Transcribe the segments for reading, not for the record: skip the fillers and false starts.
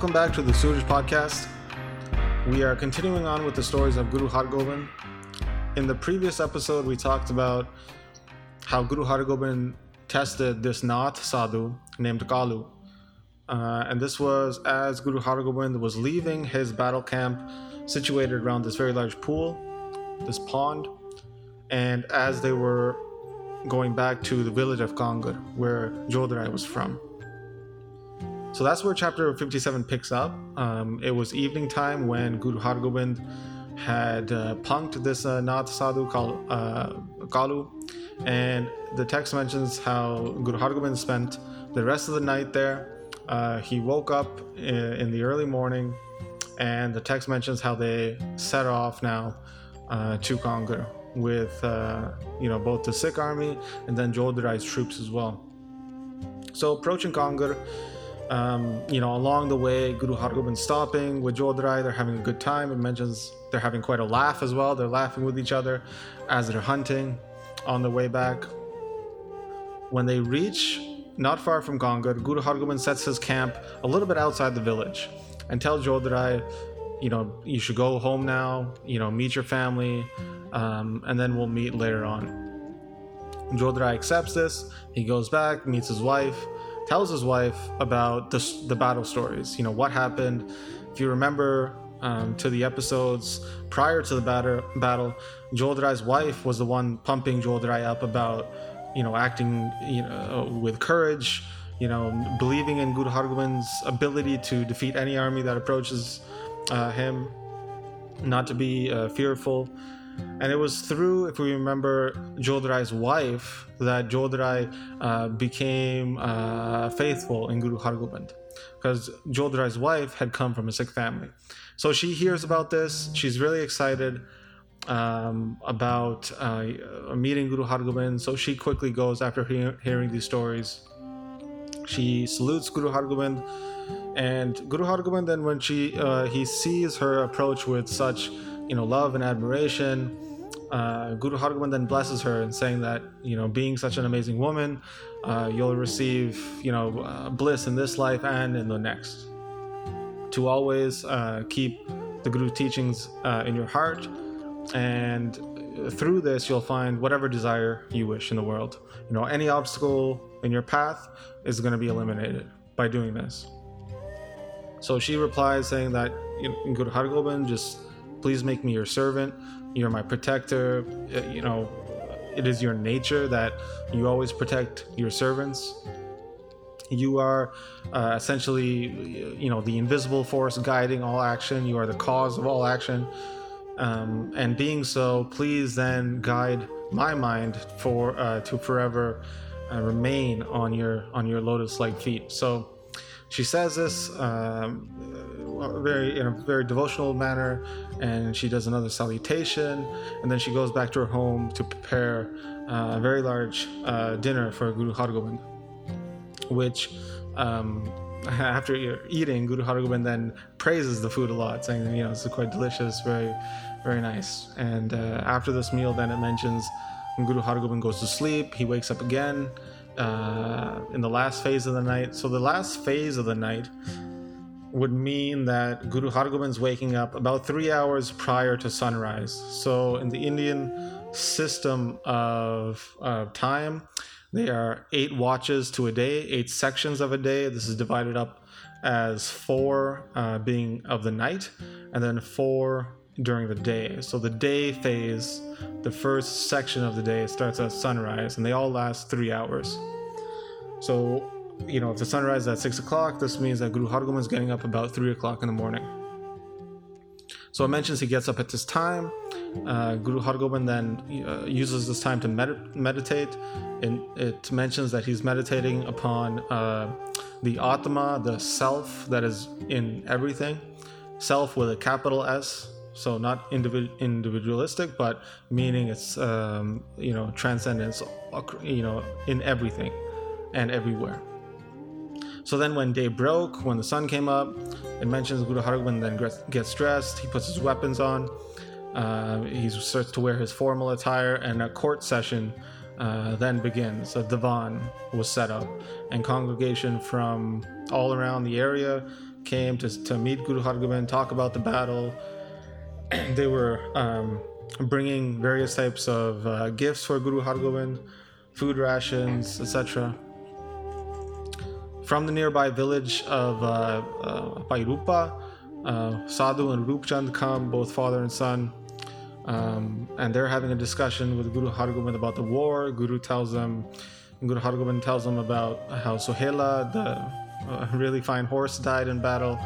Welcome back to the Suraj Podcast. We are continuing on with the stories of Guru Hargobind. In the previous episode, we talked about how Guru Hargobind tested this Nath Sadhu named Kalu. And this was as Guru Hargobind was leaving his battle camp situated around this very large pool, this pond. And as they were going back to the village of Kangar, where Jodhrai was from. So that's where chapter 57 picks up. It was evening time when Guru Hargobind had punked this Nath Sadhu Kalu. And the text mentions how Guru Hargobind spent the rest of the night there. He woke up in the early morning, and the text mentions how they set off now to Kangra with both the Sikh army and then Jodhrai's troops as well. So approaching Kangar, along the way, Guru Hargobind stopping with Jodhrai. They're having a good time. It mentions they're having quite a laugh as well. They're laughing with each other as they're hunting on the way back. When they reach not far from Kangar, Guru Hargobind sets his camp a little bit outside the village and tells Jodhrai, you should go home now, meet your family, and then we'll meet later on. Jodhrai accepts this. He goes back, meets his wife, tells his wife about the battle stories, what happened. If you remember to the episodes prior to the battle, Jodhrai's wife was the one pumping Jodhrai up about, acting with courage, believing in Guru Hargobind's ability to defeat any army that approaches him, not to be fearful. And it was through, if we remember, Jodhrai's wife that Jodhrai became faithful in Guru Hargobind, because Jodhrai's wife had come from a Sikh family. So she hears about this. She's really excited about meeting Guru Hargobind. So she quickly goes after hearing these stories. She salutes Guru Hargobind, and Guru Hargobind then, when he sees her approach with such love and admiration, Guru Hargobind then blesses her and saying that, being such an amazing woman, you'll receive, bliss in this life and in the next. To always keep the Guru teachings in your heart, and through this you'll find whatever desire you wish in the world. Any obstacle in your path is going to be eliminated by doing this. So she replies saying that, Guru Hargobind, just please make me your servant. You're my protector. It is your nature that you always protect your servants. You are essentially, the invisible force guiding all action. You are the cause of all action. And being so, please then guide my mind to forever remain on your lotus-like feet. So she says this in a very devotional manner, and she does another salutation, and then she goes back to her home to prepare a very large dinner for Guru Hargobind, which after eating, Guru Hargobind then praises the food a lot, saying, it's quite delicious, very, very nice. And after this meal, then it mentions when Guru Hargobind goes to sleep, he wakes up again in the last phase of the night. So the last phase of the night would mean that Guru Hargobind's waking up about 3 hours prior to sunrise. So in the Indian system of time, there are 8 watches to a day, 8 sections of a day. This is divided up as 4 being of the night, and then 4 during the day. So the day phase, the first section of the day, starts at sunrise, and they all last 3 hours. So if the sunrise is at 6 o'clock, this means that Guru Hargobind is getting up about 3 o'clock in the morning. So it mentions he gets up at this time. Guru Hargobind then uses this time to meditate, and it mentions that he's meditating upon the Atma, the self that is in everything, self with a capital S. So not individualistic, but meaning it's, transcendence, in everything and everywhere. So then when day broke, when the sun came up, it mentions Guru Hargobind then gets dressed. He puts his weapons on. He starts to wear his formal attire, and a court session then begins. A divan was set up, and congregation from all around the area came to meet Guru Hargobind, talk about the battle. They were bringing various types of gifts for Guru Hargobind, food rations, etc. From the nearby village of Pairupa, Sadhu and Rup Chand come, both father and son, and they're having a discussion with Guru Hargobind about the war. Guru Hargobind tells them about how Sohela, the really fine horse, died in battle.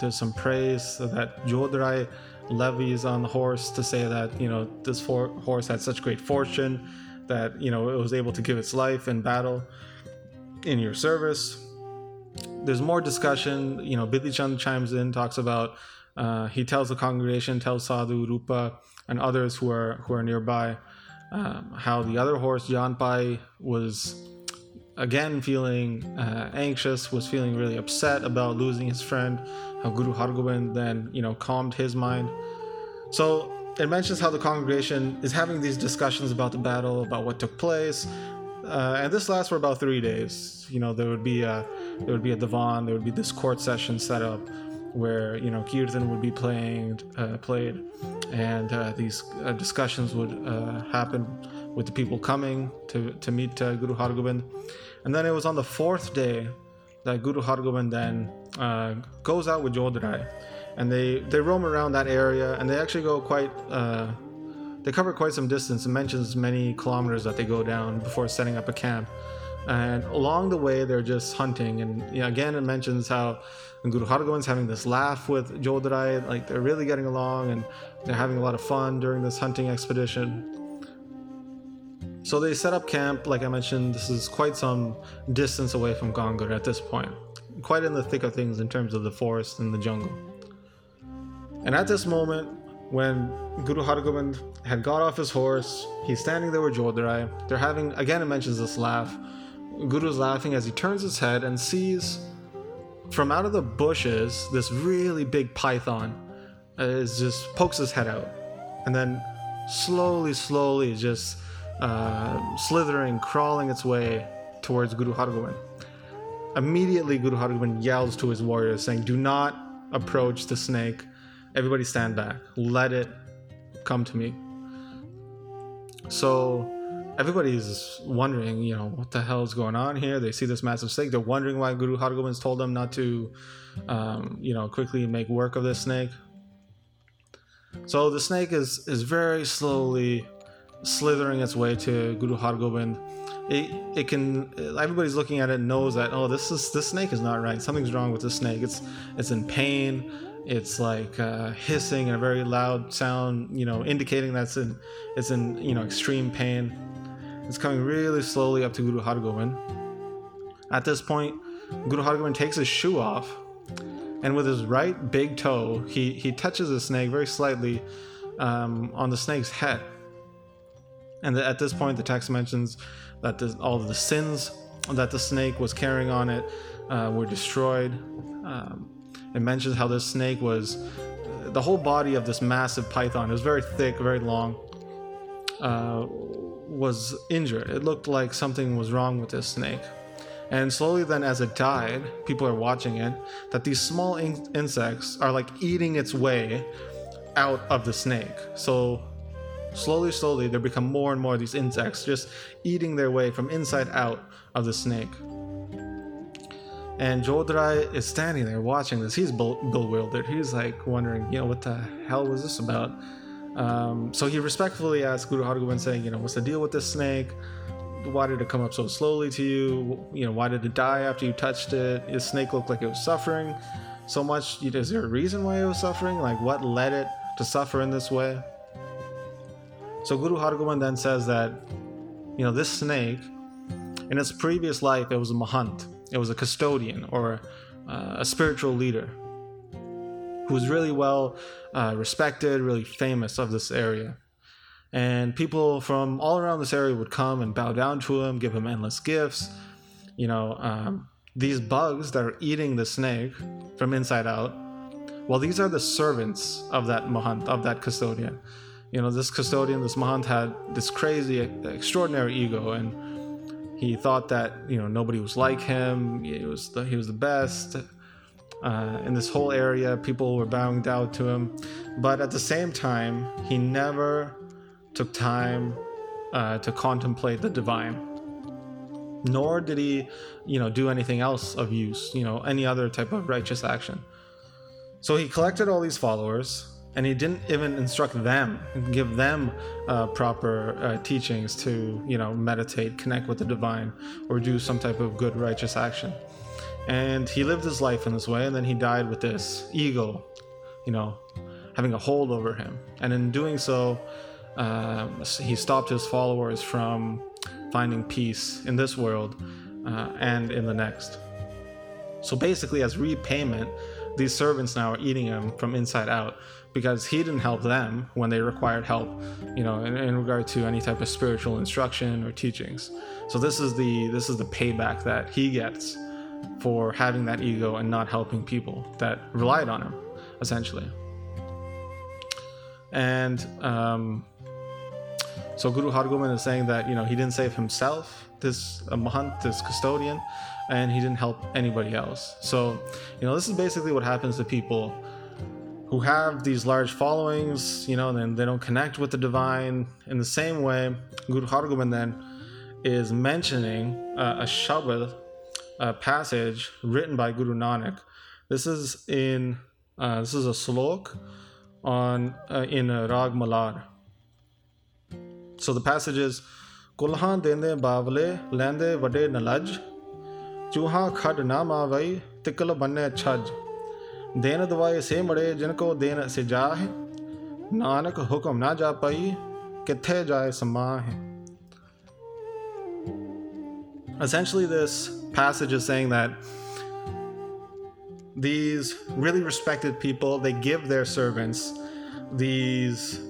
There's some praise that Jodhrai levies on the horse to say that, this horse had such great fortune that, it was able to give its life in battle in your service. There's more discussion. Bidhi Chand chimes in, talks about, he tells the congregation, tells Sadhu, Rupa, and others who are nearby, how the other horse, Janpai, was again feeling anxious, was feeling really upset about losing his friend, how Guru Hargobind then, calmed his mind. So it mentions how the congregation is having these discussions about the battle, about what took place, and this lasts for about 3 days. There would be a divan, there would be this court session set up where kirtan would be played, and these discussions would happen with the people coming to meet Guru Hargobind. And then it was on the 4th day that Guru Hargobind then goes out with Jodhrai, and they roam around that area, and they actually go they cover quite some distance. It mentions many kilometers that they go down before setting up a camp. And along the way, they're just hunting. And again, it mentions how Guru Hargobind's having this laugh with Jodhrai, like they're really getting along and they're having a lot of fun during this hunting expedition. So they set up camp. Like I mentioned, this is quite some distance away from Kangar at this point, quite in the thick of things in terms of the forest and the jungle. And at this moment, when Guru Hargobind had got off his horse, he's standing there with Jodhrai. They're having, again, it mentions this laugh. Guru's laughing as he turns his head and sees from out of the bushes this really big python just pokes his head out, and then slowly just slithering, crawling its way towards Guru Hargobind. Immediately Guru Hargobind yells to his warriors saying, "Do not approach the snake. Everybody stand back. Let it come to me." So everybody's wondering, what the hell is going on here? They see this massive snake. They're wondering why Guru Hargobind's told them not to, quickly make work of this snake. So the snake is very slowly slithering its way to Guru Hargobind. Everybody's looking at it and knows that, this snake is not right. Something's wrong with this snake. It's in pain. It's like hissing in a very loud sound, indicating that it's in extreme pain. It's coming really slowly up to Guru Hargobind. At this point, Guru Hargobind takes his shoe off, and with his right big toe, he touches the snake very slightly on the snake's head. And at this point, the text mentions that all of the sins that the snake was carrying on it were destroyed. It mentions how this snake was the whole body of this massive python. It was very thick, very long, was injured. It looked like something was wrong with this snake. And slowly then, as it died, people are watching it, that these small insects are like eating its way out of the snake. So slowly, there become more and more of these insects just eating their way from inside out of the snake. And Jodhrai is standing there watching this. He's bewildered. He's like wondering, what the hell was this about? So he respectfully asks Guru Hargobind, saying, what's the deal with this snake? Why did it come up so slowly to you? Why did it die after you touched it? The snake looked like it was suffering so much. Is there a reason why it was suffering? Like, what led it to suffer in this way? So Guru Hargobind then says that, this snake, in its previous life, it was a Mahant. It was a custodian or a spiritual leader who was really well respected, really famous of this area. And people from all around this area would come and bow down to him, give him endless gifts. These bugs that are eating the snake from inside out, well, these are the servants of that Mahant, of that custodian. This custodian, this Mahant, had this crazy, extraordinary ego, and he thought that nobody was like him. He was the best. in this whole area. People were bowing down to him, but at the same time, he never took time to contemplate the divine. Nor did he, do anything else of use, any other type of righteous action. So he collected all these followers, and he didn't even instruct them, give them proper teachings to, meditate, connect with the divine, or do some type of good righteous action. And he lived his life in this way, and then he died with this ego, having a hold over him. And in doing so, he stopped his followers from finding peace in this world and in the next. So basically, as repayment, these servants now are eating him from inside out, because he didn't help them when they required help, in regard to any type of spiritual instruction or teachings. So this is the payback that he gets for having that ego and not helping people that relied on him, essentially. And so Guru Hargobind is saying that, he didn't save himself, this Mahant, this custodian, and he didn't help anybody else. So, this is basically what happens to people who have these large followings, and then they don't connect with the divine. In the same way, Guru Hargobind then is mentioning a Shabad, a passage written by Guru Nanak. This is a slok in Rag Malar. So the passage is, Kulhan dende bavle lende vade nalaj, Chuha khad na mavai tikal banne chaj, Dena dwai se made jinko dena se jahe, Nanak hukum na ja pai, kithe jaye samahe. Essentially, this passage is saying that these really respected people, they give their servants these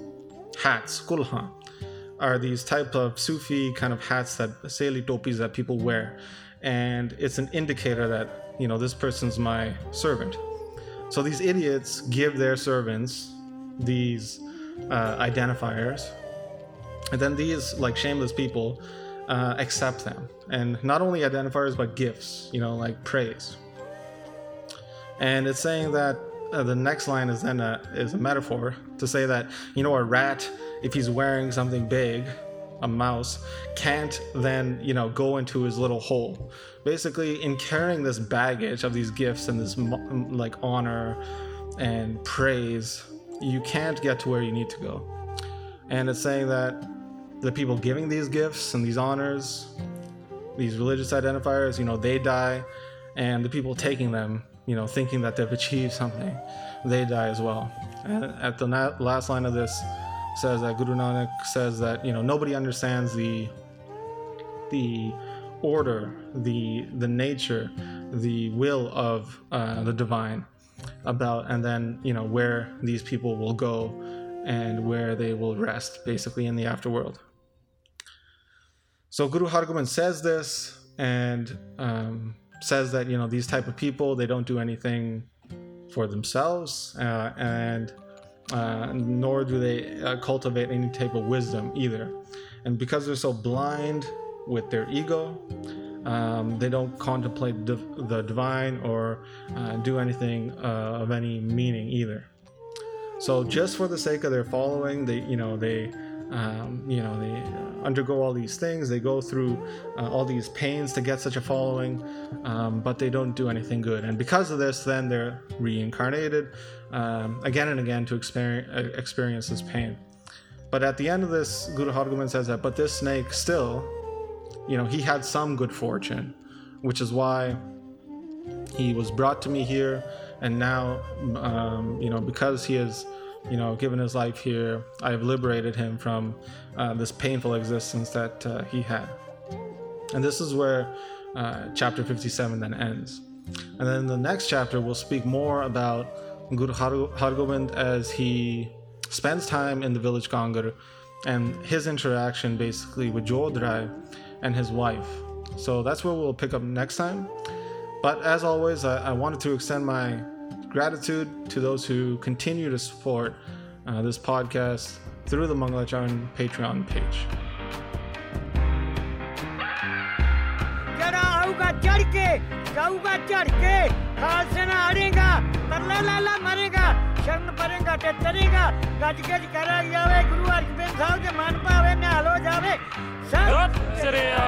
hats, kulhan, are these type of Sufi kind of hats, that seli topis that people wear, and it's an indicator that this person's my servant. So these idiots give their servants these identifiers, and then these shameless people accept them, and not only identifiers but gifts, like praise. And it's saying that the next line is then is a metaphor to say that a rat, if he's wearing something big, a mouse, can't then, go into his little hole. Basically, in carrying this baggage of these gifts and this honor and praise, you can't get to where you need to go. And it's saying that the people giving these gifts and these honors, these religious identifiers, they die, and the people taking them, thinking that they've achieved something, they die as well. And at the last line of this, says that Guru Nanak says that nobody understands the order, the nature, the will of the divine, and then where these people will go and where they will rest, basically in the afterworld. So Guru Hargobind says this, and says that these type of people, they don't do anything for themselves, nor do they cultivate any type of wisdom either, and because they're so blind with their ego, they don't contemplate the divine or do anything of any meaning either. So just for the sake of their following, they undergo all these things, they go through all these pains to get such a following, but they don't do anything good. And because of this, then they're reincarnated again and again to experience this pain. But at the end of this, Guru Hargobind says that, but this snake still, he had some good fortune, which is why he was brought to me here, and now, because he is given his life here, I have liberated him from this painful existence that he had. And this is where chapter 57 then ends. And then the next chapter will speak more about Guru Hargobind as he spends time in the village Kangar, and his interaction basically with Jodhrai and his wife. So that's where we'll pick up next time. But as always, I wanted to extend my gratitude to those who continue to support this podcast through the Mangalacharan Patreon page. Get out, जाऊंगा चढ़ के, खालसे ना हारेगा, तरला लाला मरेगा, शरण परेगा ते तरेगा, गज गज करा जावे, गुरु हरगोबिंद साहब के मन पावे, निहालो जावे, सब